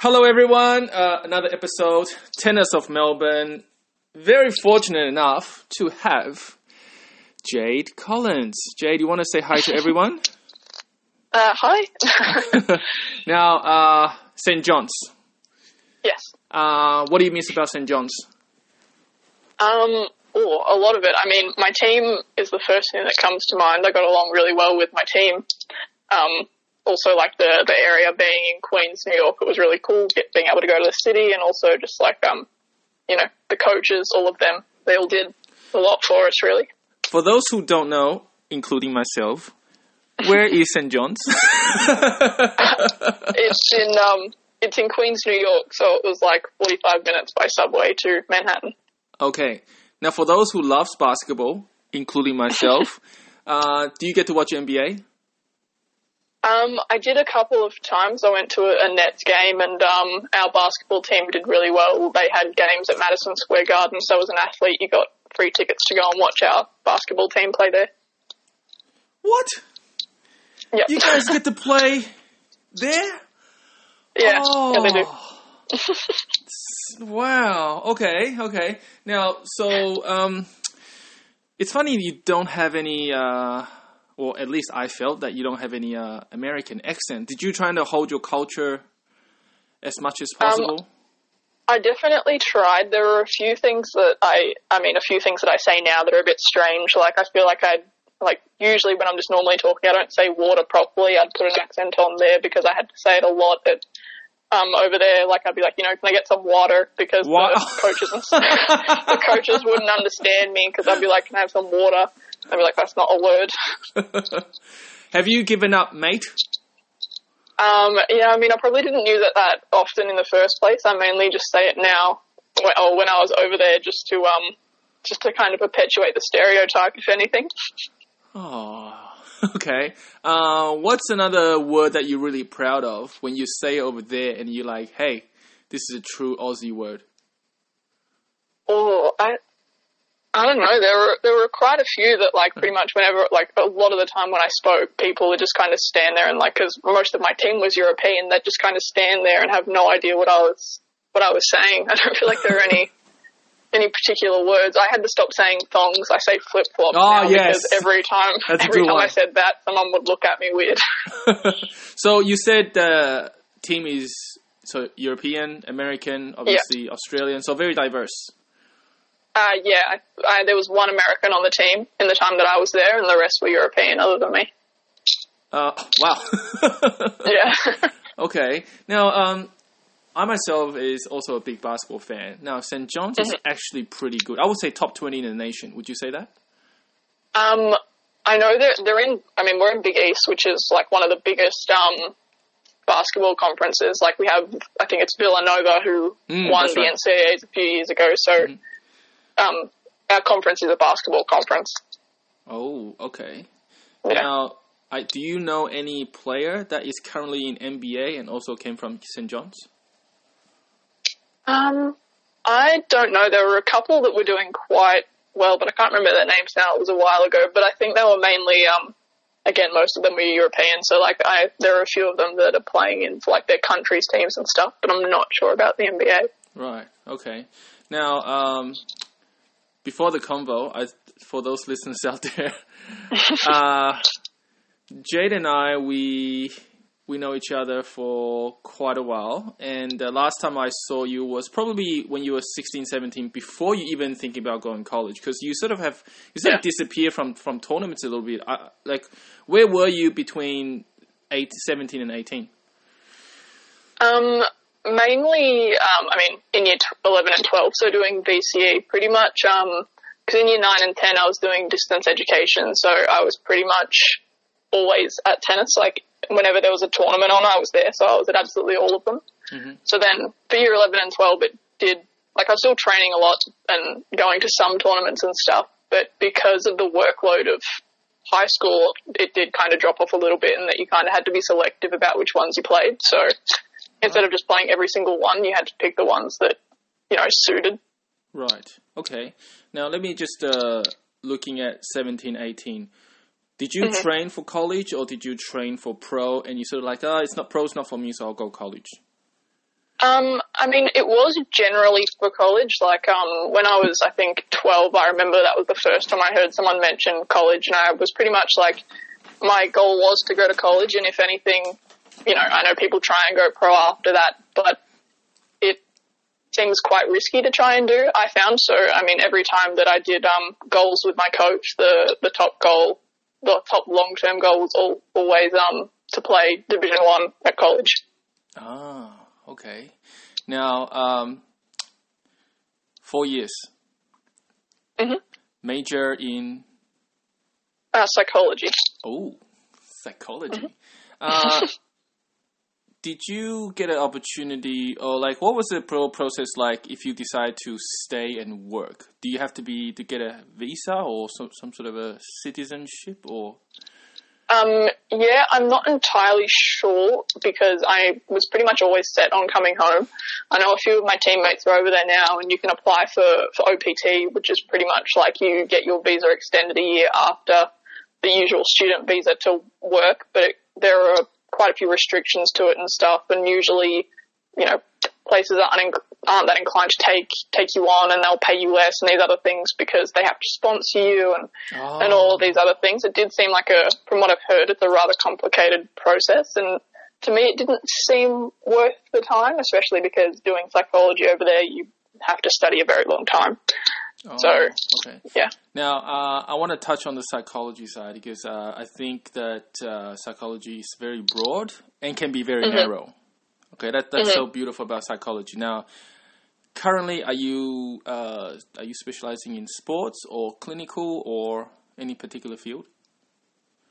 Hello everyone, another episode, Tennis of Melbourne. Very fortunate enough to have Jaide Collins. Jaide, you want to say hi to everyone? Hi. Now, St. John's. Yes. What do you miss about St. John's? A lot of it. I mean, my team is the first thing that comes to mind. I got along really well with my team. Also, like, the area being in Queens, New York, it was really cool being able to go to the city, and also just, like, you know, the coaches, all of them, they all did a lot for us, really. For those who don't know, including myself, where is St. John's? It's in Queens, New York, so it was, like, 45 minutes by subway to Manhattan. Okay. Now, for those who loves basketball, including myself, do you get to watch NBA? I did a couple of times. I went to a Nets game, and our basketball team did really well. They had games at Madison Square Garden, so as an athlete, you got free tickets to go and watch our basketball team play there. What? Yep. You guys get to play there? Yeah, oh. Yeah, they do. Wow. Okay. Now, so it's funny you don't have any... Or at least I felt that you don't have any American accent. Did you try to hold your culture as much as possible? I definitely tried. There were a few things that a few things that I say now that are a bit strange. Like, I feel like usually when I'm just normally talking, I don't say water properly. I'd put an accent on there because I had to say it a lot. But over there, like, I'd be like, you know, can I get some water? Because the coaches wouldn't understand me because I'd be like, can I have some water? I'd be like, that's not a word. Have you given up, mate? Yeah, I mean, I probably didn't use it that often in the first place. I mainly just say it now, or when I was over there, just to kind of perpetuate the stereotype, if anything. Oh, okay. What's another word that you're really proud of when you say over there and you're like, hey, this is a true Aussie word? Oh, I don't know. There were quite a few that, like, pretty much whenever, like, a lot of the time when I spoke, people would just kind of stand there and, like, because most of my team was European, they'd just kind of stand there and have no idea what I was saying. I don't feel like there were any particular words. I had to stop saying thongs. I say flip flops now, yes. Because every time I said that, someone would look at me weird. So you said the team is European, American, obviously Australian, so very diverse. Yeah, there was one American on the team in the time that I was there, and the rest were European other than me. Wow. Yeah. Okay. Now, I myself is also a big basketball fan. Now, St. John's is actually pretty good. I would say top 20 in the nation. Would you say that? I know we're in Big East, which is, like, one of the biggest basketball conferences. Like, we have, I think it's Villanova who won the NCAAs a few years ago, so... Mm-hmm. Our conference is a basketball conference. Oh, okay. Yeah. Now, do you know any player that is currently in NBA and also came from St. John's? I don't know. There were a couple that were doing quite well, but I can't remember their names now. It was a while ago, but I think they were mainly, again, most of them were European. So, like, there are a few of them that are playing in, like, their country's teams and stuff, but I'm not sure about the NBA. Right. Okay. Now, before the convo, for those listeners out there, Jaide and I, we know each other for quite a while. And the last time I saw you was probably when you were 16, 17, before you even thinking about going to college. Because you sort of disappear from tournaments a little bit. Where were you between 17 and 18? Mainly, in year 11 and 12, so doing VCE pretty much, because in year 9 and 10 I was doing distance education, so I was pretty much always at tennis. Like, whenever there was a tournament on, I was there, so I was at absolutely all of them. Mm-hmm. So then for year 11 and 12 it did, like, I was still training a lot and going to some tournaments and stuff, but because of the workload of high school, it did kind of drop off a little bit, and that you kind of had to be selective about which ones you played, so... Instead of just playing every single one, you had to pick the ones that, you know, suited. Right. Okay. Now, let me just, looking at 17, 18, did you train for college or did you train for pro? And you sort of like, it's not pro, it's not for me, so I'll go college. I mean, it was generally for college. Like, when I was, I think, 12, I remember that was the first time I heard someone mention college, and I was pretty much like, my goal was to go to college, and if anything, you know, I know people try and go pro after that, but it seems quite risky to try and do, I found. So, I mean, every time that I did goals with my coach, the top goal, the top long-term goal was always to play Division I at college. Ah. Okay. Now, 4 years. Mm-hmm. Major in? Psychology. Oh, psychology. Mm-hmm. Did you get an opportunity, or like, what was the process like if you decide to stay and work? Do you have to be to get a visa or some sort of a citizenship or? Yeah, I'm not entirely sure because I was pretty much always set on coming home. I know a few of my teammates are over there now, and you can apply for OPT, which is pretty much like you get your visa extended a year after the usual student visa to work, but there are quite a few restrictions to it and stuff, and usually, you know, places aren't that inclined to take you on, and they'll pay you less and these other things because they have to sponsor you and all of these other things. It did seem like from what I've heard, it's a rather complicated process, and to me it didn't seem worth the time, especially because doing psychology over there, you have to study a very long time. Oh, so, okay. Yeah. Now, I want to touch on the psychology side because I think that psychology is very broad and can be very mm-hmm. narrow. Okay, that's mm-hmm. so beautiful about psychology. Now, currently, are you specializing in sports or clinical or any particular field?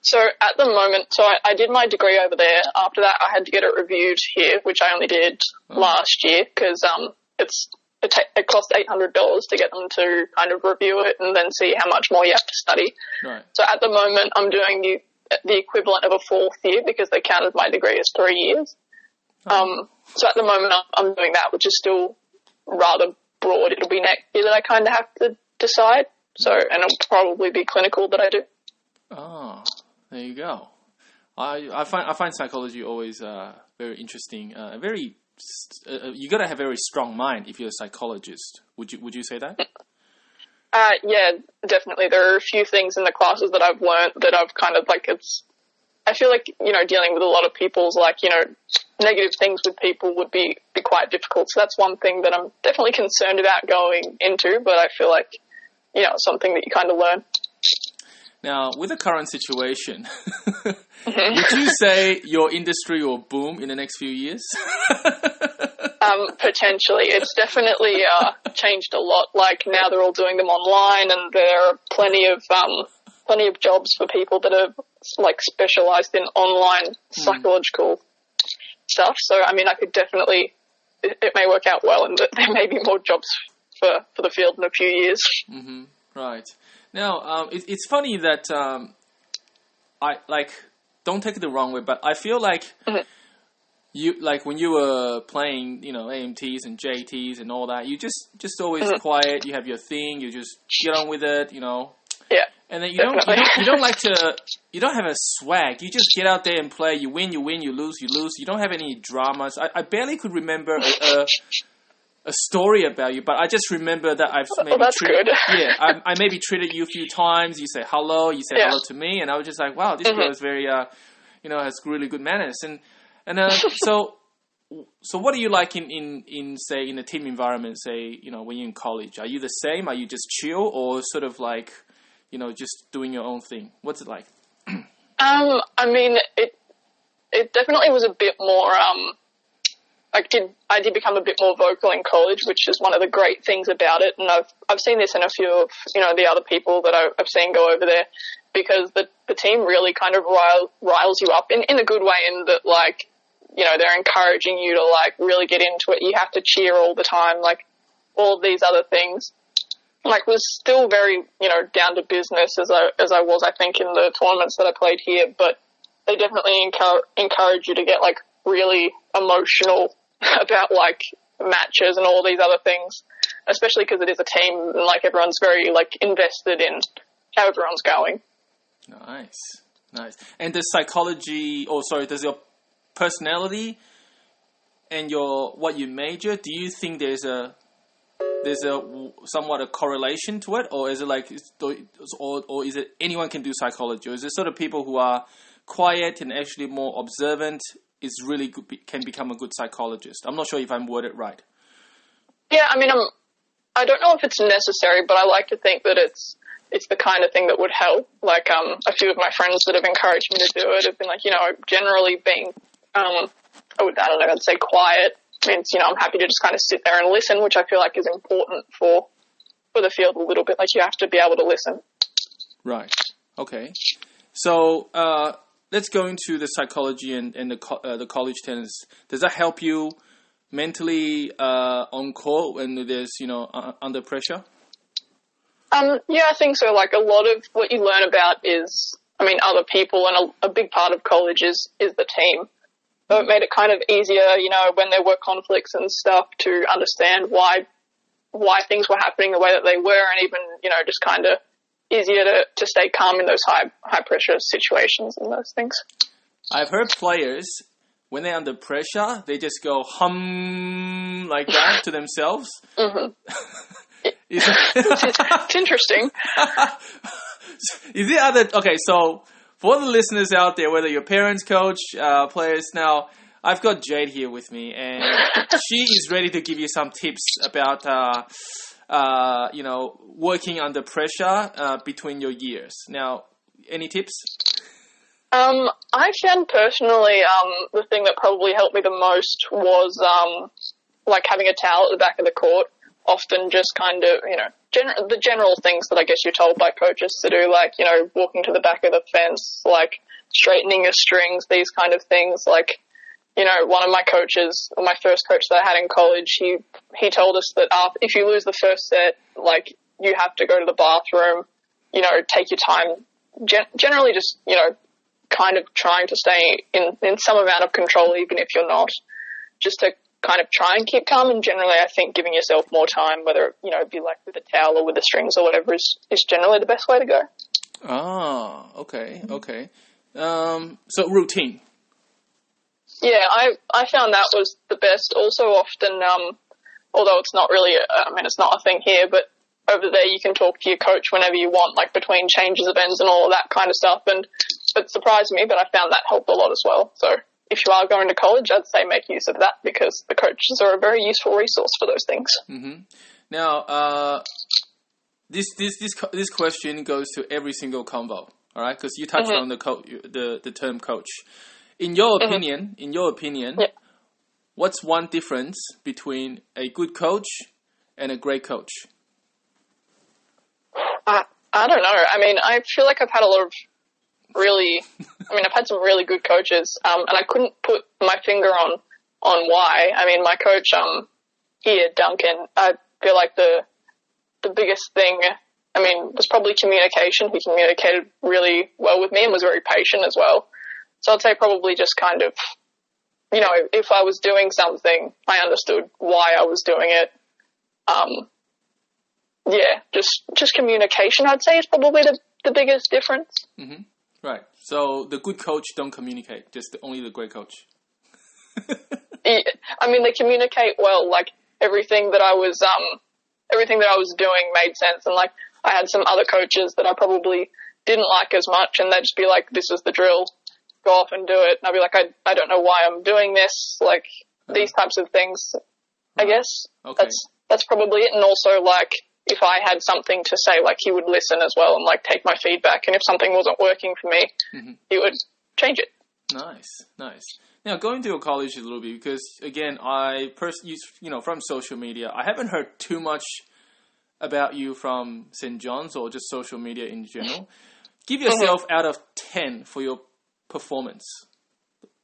So at the moment, I did my degree over there. After that, I had to get it reviewed here, which I only did last year because it cost $800 to get them to kind of review it and then see how much more you have to study. Right. So at the moment, I'm doing the equivalent of a fourth year because they counted my degree as 3 years. So at the moment I'm doing that, which is still rather broad. It'll be next year that I kind of have to decide. So, and it'll probably be clinical that I do. Oh, there you go. I find psychology always very interesting. You gotta have a very strong mind if you're a psychologist. Would you say that? Yeah, definitely. There are a few things in the classes that I've learned that I've kind of like I feel like, you know, dealing with a lot of people's, like, you know, negative things with people would be quite difficult. So that's one thing that I'm definitely concerned about going into, but I feel like, you know, it's something that you kind of learn. Now, with the current situation, mm-hmm. would you say your industry will boom in the next few years? Potentially. It's definitely changed a lot. Like, now they're all doing them online, and there are plenty of jobs for people that are, like, specialised in online psychological stuff. So, I mean, I could definitely, it may work out well, and there may be more jobs for the field in a few years. Mm-hmm. Right. Now, it's funny that don't take it the wrong way, but I feel like mm-hmm. you, like, when you were playing, you know, AMTs and JTs and all that, you just always mm-hmm. quiet, you have your thing, you just get on with it, you know. Yeah. And then you don't have a swag. You just get out there and play. You win, you win, you lose, you lose. You don't have any dramas. I barely could remember a story about you, but I just remember that I've maybe treated you a few times. You say hello, hello to me, and I was just like, wow, this mm-hmm. girl is very, you know, has really good manners. And so what are you like in say in a team environment? Say, you know, when you're in college, are you the same? Are you just chill or sort of like, you know, just doing your own thing? What's it like? I mean, it definitely was a bit more, I did become a bit more vocal in college, which is one of the great things about it. And I've seen this in a few of, you know, the other people that I've seen go over there, because the team really kind of riles you up in a good way, in that, like, you know, they're encouraging you to, like, really get into it. You have to cheer all the time, like, all of these other things. Like, was still very, you know, down to business as I was, I think, in the tournaments that I played here, but they definitely encourage you to get, like, really emotional about, like, matches and all these other things, especially because it is a team and, like, everyone's very, like, invested in how everyone's going. Nice. And does your personality and your what you major, do you think there's a somewhat a correlation to it, or is it like, or is it anyone can do psychology, or is it sort of people who are quiet and actually more observant is really good, can become a good psychologist? I'm not sure if I'm worded right. Yeah, I mean, I don't know if it's necessary, but I like to think that it's the kind of thing that would help. Like, a few of my friends that have encouraged me to do it have been like, you know, generally being, I don't know, I'd say quiet means, you know, I'm happy to just kind of sit there and listen, which I feel like is important for the field a little bit. Like, you have to be able to listen. Right. Okay. So let's go into the psychology and the college tennis. Does that help you mentally on court when there's, you know, under pressure? Yeah, I think so. Like, a lot of what you learn about is, I mean, other people, and a big part of college is the team. So it made it kind of easier, you know, when there were conflicts and stuff, to understand why things were happening the way that they were, and even, you know, just kind of easier to stay calm in those high pressure situations and those things. I've heard players, when they're under pressure, they just go hum like that to themselves. Mm-hmm. It's interesting. Is there other? Okay, so for the listeners out there, whether your parents, coach, players, now I've got Jade here with me, and she is ready to give you some tips about you know, working under pressure between your years. Now, any tips? I found personally the thing that probably helped me the most was like having a towel at the back of the court. Often just kind of, you know, the general things that I guess you're told by coaches to do, like, you know, walking to the back of the fence, like straightening your strings, these kind of things. Like, you know, one of my coaches, or my first coach that I had in college, he told us that if you lose the first set, like, you have to go to the bathroom, you know, take your time. Generally just, you know, kind of trying to stay in some amount of control, even if you're not, just to kind of try and keep calm. And generally I think giving yourself more time, whether, you know, it be like with a towel or with the strings or whatever, is generally the best way to go. Ah, okay, okay. So routine. Yeah, I found that was the best. Also often, although it's not really, I mean, it's not a thing here, but over there you can talk to your coach whenever you want, like between changes of ends and all of that kind of stuff. And it surprised me, but I found that helped a lot as well. So if you are going to college, I'd say make use of that, because the coaches are a very useful resource for those things. Mm-hmm. Now, this question goes to every single convo, all right? Because you touched mm-hmm. on the term coach. In your opinion, mm-hmm. Yep. What's one difference between a good coach and a great coach? I don't know. I mean, I feel like I've had a lot of I've had some really good coaches, and I couldn't put my finger on why. I mean, my coach here, Duncan, I feel like the biggest thing, I mean, was probably communication. He communicated really well with me and was very patient as well. So I'd say probably just kind of, you know, if I was doing something, I understood why I was doing it. Yeah, just communication, I'd say, is probably the biggest difference. Mm-hmm. Right. So the good coach don't communicate, just only the great coach. I mean, they communicate well. Like, everything that I was doing made sense. And like, I had some other coaches that I probably didn't like as much, and they'd just be like, "This is the drill. Go off and do it." And I'd be like, "I don't know why I'm doing this." Like these types of things. Right. I guess that's probably it. And also, like, if I had something to say, like, he would listen as well and, like, take my feedback. And if something wasn't working for me, mm-hmm. he would change it. Nice. Now, going to your college a little bit, because, again, you know, from social media, I haven't heard too much about you from St. John's or just social media in general. Give yourself mm-hmm. out of 10 for your performance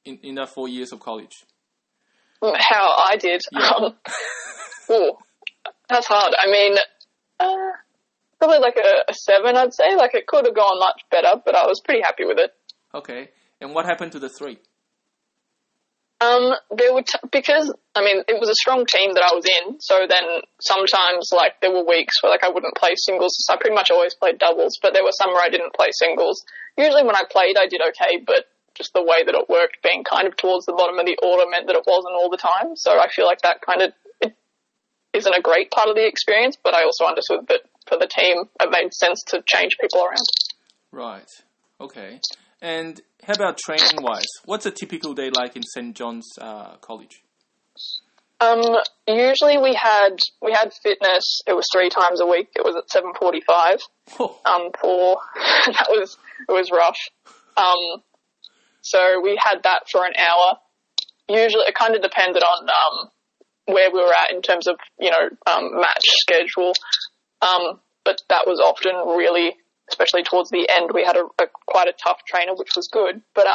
in that 4 years of college. How I did? Yeah. That's hard. I mean, probably like a 7, I'd say. Like, it could have gone much better, but I was pretty happy with it. Okay. And what happened to the 3? There were because, I mean, it was a strong team that I was in, so then sometimes, like, there were weeks where, like, I wouldn't play singles. So I pretty much always played doubles, but there were some where I didn't play singles. Usually when I played, I did okay, but just the way that it worked, being kind of towards the bottom of the order meant that it wasn't all the time. So I feel like that kind of it isn't a great part of the experience, but I also understood that for the team, it made sense to change people around. Right. Okay. And how about training-wise? What's a typical day like in St. John's College? Usually we had fitness. It was 3 times a week. It was at 7:45. It was rough. So we had that for an hour. Usually it kind of depended on where we were at in terms of, match schedule. But that was often really, especially towards the end, we had quite a tough trainer, which was good, but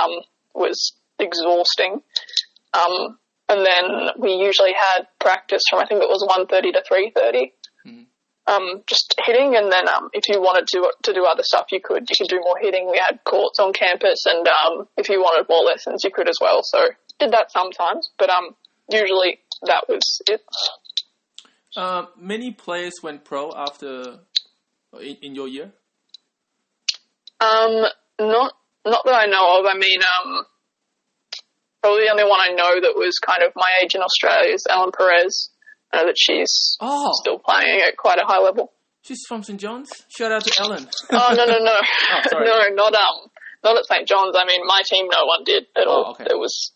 was exhausting. And then we usually had practice from, I think it was 1:30 to 3:30, just hitting. And then if you wanted to do other stuff, you could do more hitting. We had courts on campus, and if you wanted more lessons, you could as well. So did that sometimes, but usually that was it. Many players went pro after in your year? Not that I know of. I mean, probably the only one I know that was kind of my age in Australia is Ellen Perez. I know that she's still playing at quite a high level. She's from St. John's? Shout out to Ellen. No. Oh, sorry. No, not at St. John's. I mean, my team, no one did at all. Okay. It was,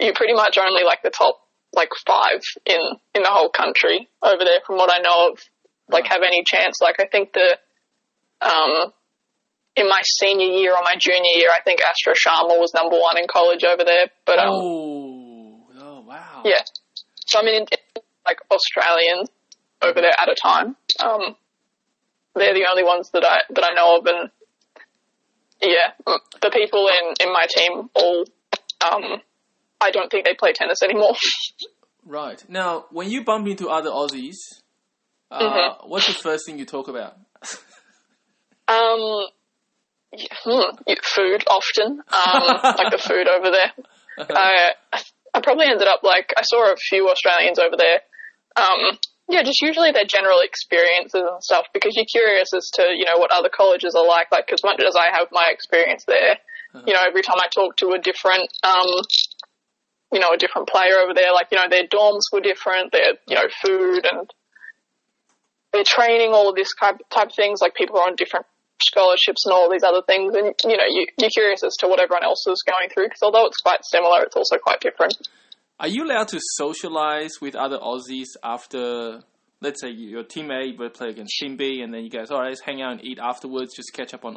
you pretty much only like the top, like 5 in the whole country over there from what I know of, like have any chance. Like I think the, in my senior year or my junior year, I think Astra Sharma was number 1 in college over there. But wow. Yeah. So I mean, like Australians over there at a time. They're the only ones that I know of, and yeah, the people in my team all. I don't think they play tennis anymore. Right. Now, when you bump into other Aussies, what's the first thing you talk about? Food often, like the food over there. I probably ended up I saw a few Australians over there. Just usually their general experiences and stuff, because you're curious as to, what other colleges are like as much as I have my experience there, every time I talk to a different, a different player over there, their dorms were different, their, food and their training, all of this type of things, people are on different scholarships and all these other things. And, you're curious as to what everyone else is going through, because although it's quite similar, it's also quite different. Are you allowed to socialize with other Aussies after, let's say, your team A, but play against team B, and then you guys, all right, let's hang out and eat afterwards, just catch up on,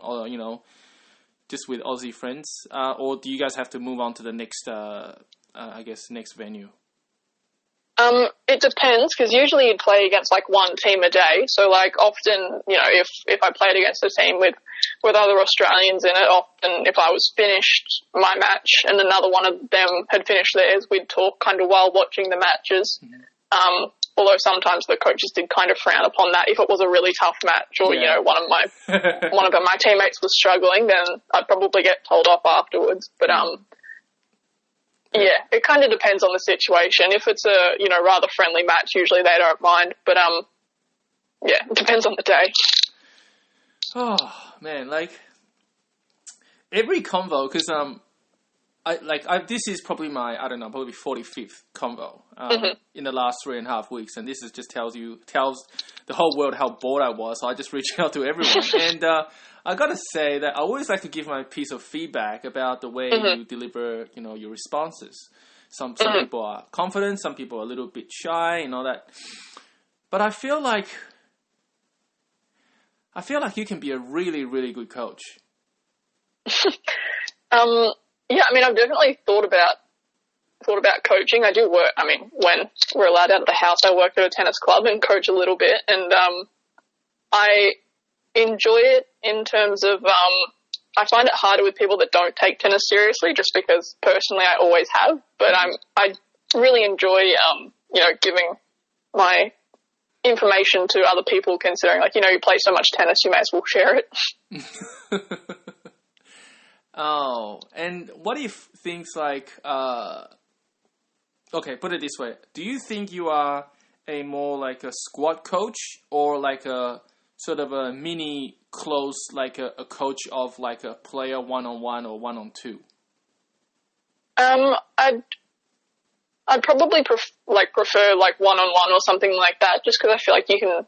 just with Aussie friends? Or do you guys have to move on to the next next venue? It depends, because usually you'd play against one team a day. So often, if I played against a team with other Australians in it, often if I was finished my match and another one of them had finished theirs, we'd talk kind of while watching the matches. Although sometimes the coaches did kind of frown upon that. If it was a really tough match or, one of my teammates was struggling, then I'd probably get told off afterwards. But, yeah, it kind of depends on the situation. If it's a, rather friendly match, usually they don't mind. But, it depends on the day. Oh, man, every convo, because this is probably my, probably 45th convo in the last 3.5 weeks. And this is just tells the whole world how bored I was. So I just reached out to everyone. And I got to say that I always like to give my piece of feedback about the way you deliver, your responses. Some people are confident, some people are a little bit shy and all that. But I feel like you can be a really, really good coach. I've definitely thought about coaching. I do work. I mean, when we're allowed out of the house, I work at a tennis club and coach a little bit, and I enjoy it in terms of I find it harder with people that don't take tennis seriously, just because personally I always have, but I really enjoy giving my information to other people, considering you play so much tennis, you may as well share it. Oh, and what if things put it this way. Do you think you are a more a squad coach, or a sort of a mini close, a coach of a player 1-on-1 or 1-on-2? I'd probably prefer like one-on-one or something like that, just because I feel like you can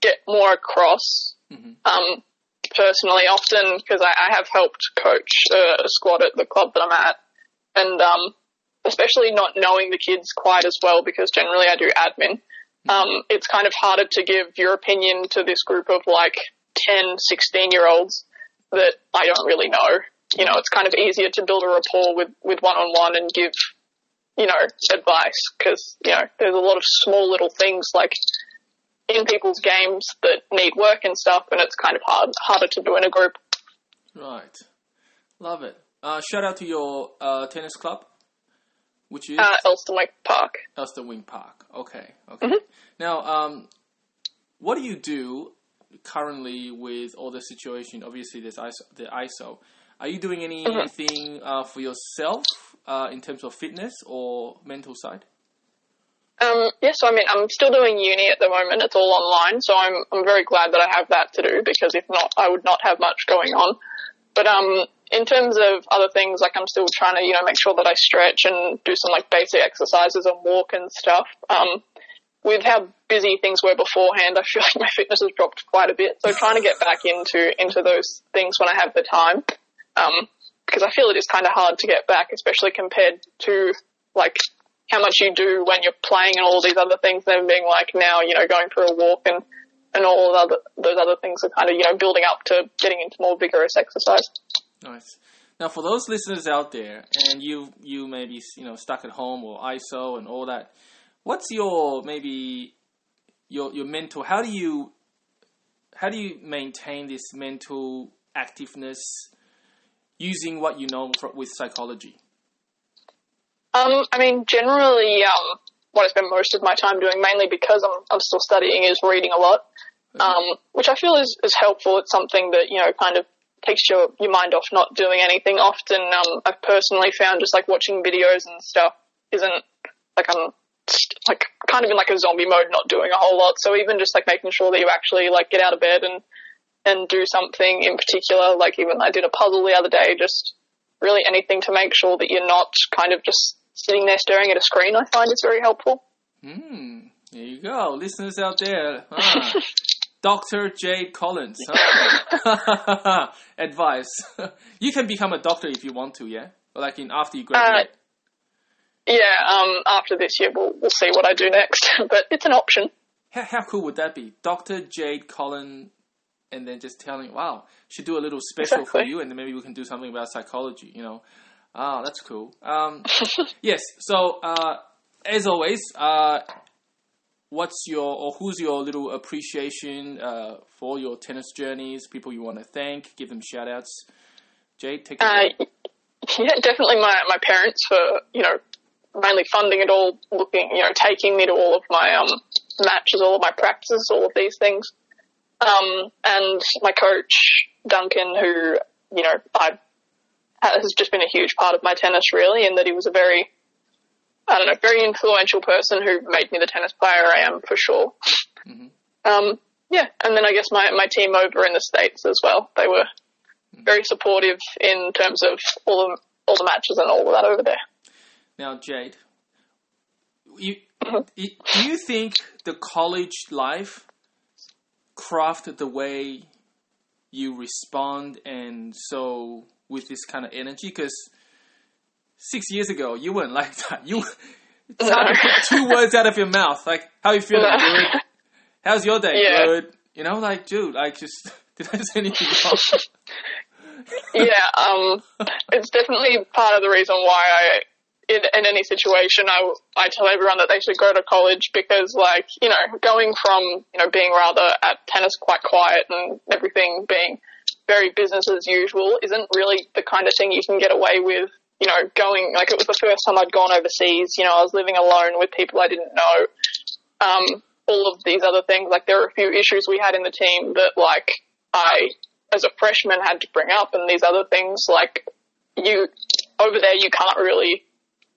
get more across. Mm-hmm. Personally, often because I have helped coach a squad at the club that I'm at, and especially not knowing the kids quite as well, because generally I do admin. Mm-hmm. It's kind of harder to give your opinion to this group of like 10, 16-year-olds that I don't really know. You know, it's kind of easier to build a rapport with one-on-one and give, you know, advice, because, you know, there's a lot of small little things like in people's games that need work and stuff, and it's kind of harder to do in a group. Right. Love it. Shout out to your tennis club, which is? Elsternwick Park. Elsternwick Park. Okay. Mm-hmm. Now, what do you do currently with all the situation? Obviously, there's the ISO. Are you doing anything for yourself in terms of fitness or mental side? So I mean, I'm still doing uni at the moment. It's all online, so I'm very glad that I have that to do, because if not, I would not have much going on. But in terms of other things, like I'm still trying to, you know, make sure that I stretch and do some like basic exercises and walk and stuff. With how busy things were beforehand, I feel like my fitness has dropped quite a bit. So trying to get back into those things when I have the time, because I feel it is kind of hard to get back, especially compared to like how much you do when you're playing and all these other things, then being like now, you know, going for a walk and all those other things are kind of, you know, building up to getting into more vigorous exercise. Nice. Now, for those listeners out there, and you may be, you know, stuck at home or ISO and all that, what's your your mental? How do you maintain this mental activeness using what you know with psychology? I mean, generally, what I spend most of my time doing, mainly because I'm still studying, is reading a lot, which I feel is helpful. It's something that, you know, kind of takes your mind off not doing anything. Often, I've personally found just like watching videos and stuff isn't like I'm like kind of in like a zombie mode, not doing a whole lot. So even just like making sure that you actually like get out of bed and do something in particular, like even I did a puzzle the other day, just really anything to make sure that you're not kind of just sitting there staring at a screen, I find is very helpful. There you go, listeners out there. Dr. Jaide Collins. Advice. You can become a doctor if you want to, yeah? Or like after you graduate. After this year, we'll see what I do next. But it's an option. How cool would that be? Dr. Jaide Collins, and then just telling, wow, should do a little special for you, and then maybe we can do something about psychology, you know. Ah, that's cool. Yes, so as always, who's your little appreciation for your tennis journeys, people you want to thank, give them shout-outs? Jaide, take it away. Yeah, definitely my parents for, you know, mainly funding it all, taking me to all of my matches, all of my practices, all of these things. And my coach, Duncan, who, you know, has just been a huge part of my tennis, really, in that he was a very, very influential person who made me the tennis player I am, for sure. Mm-hmm. And then I guess my team over in the States as well. They were very supportive in terms of all the matches and all of that over there. Now, Jaide, do you think the college life crafted the way you respond and so with this kind of energy? Because 6 years ago, you weren't like that. You started two words out of your mouth. Like, how are you feeling, dude? How's your day, dude? You know, like, dude, like, just, did I say anything wrong? It's definitely part of the reason why in any situation, I tell everyone that they should go to college, because, like, you know, going from, you know, being rather at tennis quite quiet and everything being very business as usual isn't really the kind of thing you can get away with, you know, going, like, it was the first time I'd gone overseas, you know, I was living alone with people I didn't know, all of these other things, like, there were a few issues we had in the team that, like, I, as a freshman, had to bring up, and these other things, like, you, over there, you can't really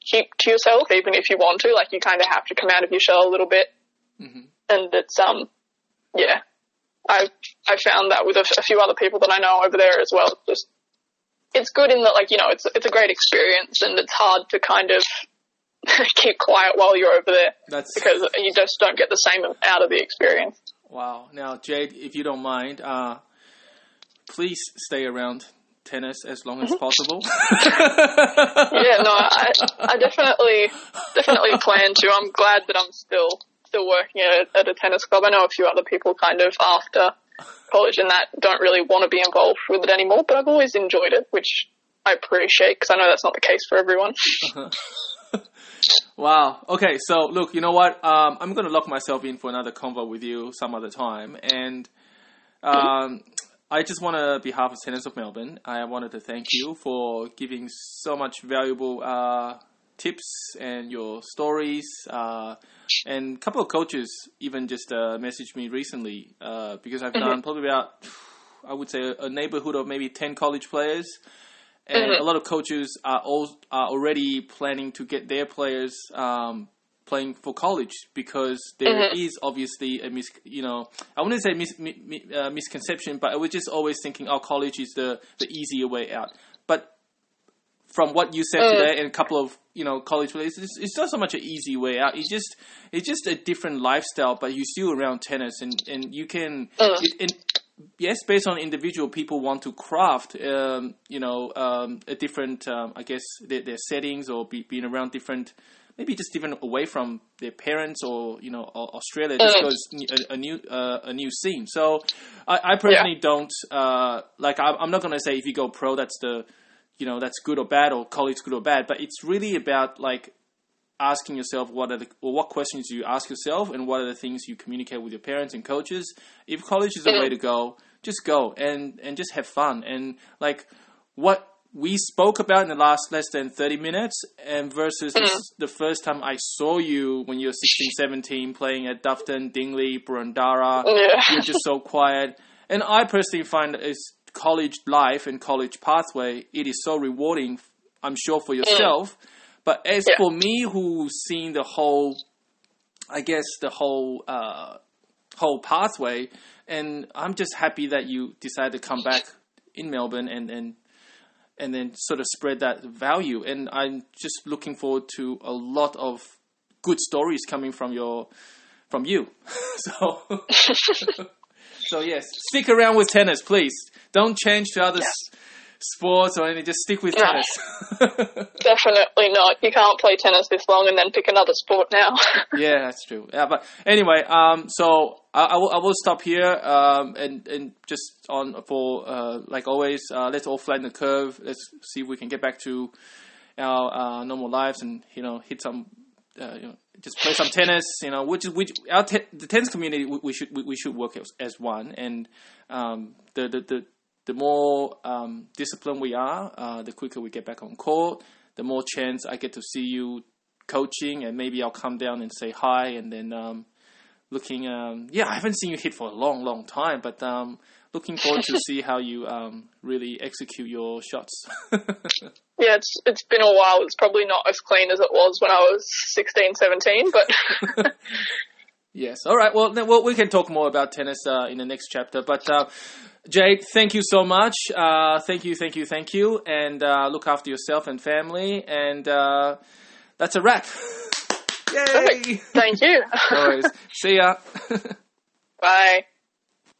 keep to yourself, even if you want to. Like, you kind of have to come out of your shell a little bit. Mm-hmm. And it's, I found that with a few other people that I know over there as well. Just it's good in that, like, you know, it's a great experience, and it's hard to kind of keep quiet while you're over there. That's... because you just don't get the same out of the experience. Wow. Now, Jade, if you don't mind, please stay around tennis as long as possible. Yeah, no, I definitely plan to. I'm glad that I'm still working at a tennis club. I know a few other people kind of after college and that don't really want to be involved with it anymore, but I've always enjoyed it, which I appreciate because I know that's not the case for everyone. Wow. Okay, so look, you know what? I'm going to lock myself in for another convo with you some other time. And I just want to, on behalf of Tennis of Melbourne, I wanted to thank you for giving so much valuable tips and your stories. And a couple of coaches even just messaged me recently because I've done probably about, I would say, a neighborhood of maybe 10 college players. And a lot of coaches are already planning to get their players playing for college because there is obviously a I wouldn't say misconception, but I was just always thinking, oh, college is the easier way out. But from what you said today and a couple of college players, it's not so much an easy way out. It's just a different lifestyle, but you're still around tennis, and you can. Yes, based on individual, people want to craft, a different, I guess, their settings or being around different, maybe just even away from their parents or, Australia, just because a new scene. So I personally don't, I'm not going to say if you go pro, that's that's good or bad, or college good or bad, but it's really about asking yourself what questions you ask yourself and what are the things you communicate with your parents and coaches. If college is a way to go, just go and just have fun. And what we spoke about in the last less than 30 minutes and versus the first time I saw you when you were 16, 17 playing at Dufton, Dingley, Brondara, you're just so quiet. And I personally find it's college life and college pathway. It is so rewarding, I'm sure, for yourself. But as for me, who's seen the whole pathway, and I'm just happy that you decided to come back in Melbourne and then sort of spread that value. And I'm just looking forward to a lot of good stories coming from you. So yes, stick around with tennis, please. Don't change to others. Yeah. Sports or anything, just stick with tennis. Definitely not. You can't play tennis this long and then pick another sport now. Yeah, that's true. Yeah, but anyway, so I will stop here and just on for like always, let's all flatten the curve. Let's see if we can get back to our normal lives and hit some. Just play some tennis, which our the tennis community we should work as one, and the more disciplined we are, the quicker we get back on court, the more chance I get to see you coaching, and maybe I'll come down and say hi, and then I haven't seen you hit for a long, long time, but looking forward to see how you really execute your shots. Yeah, it's been a while. It's probably not as clean as it was when I was 16, 17, but... Yes. All right. Well, we can talk more about tennis in the next chapter. But Jade, thank you so much. Thank you. And look after yourself and family. And that's a wrap. Yay! Perfect. Thank you. No worries. See ya. Bye.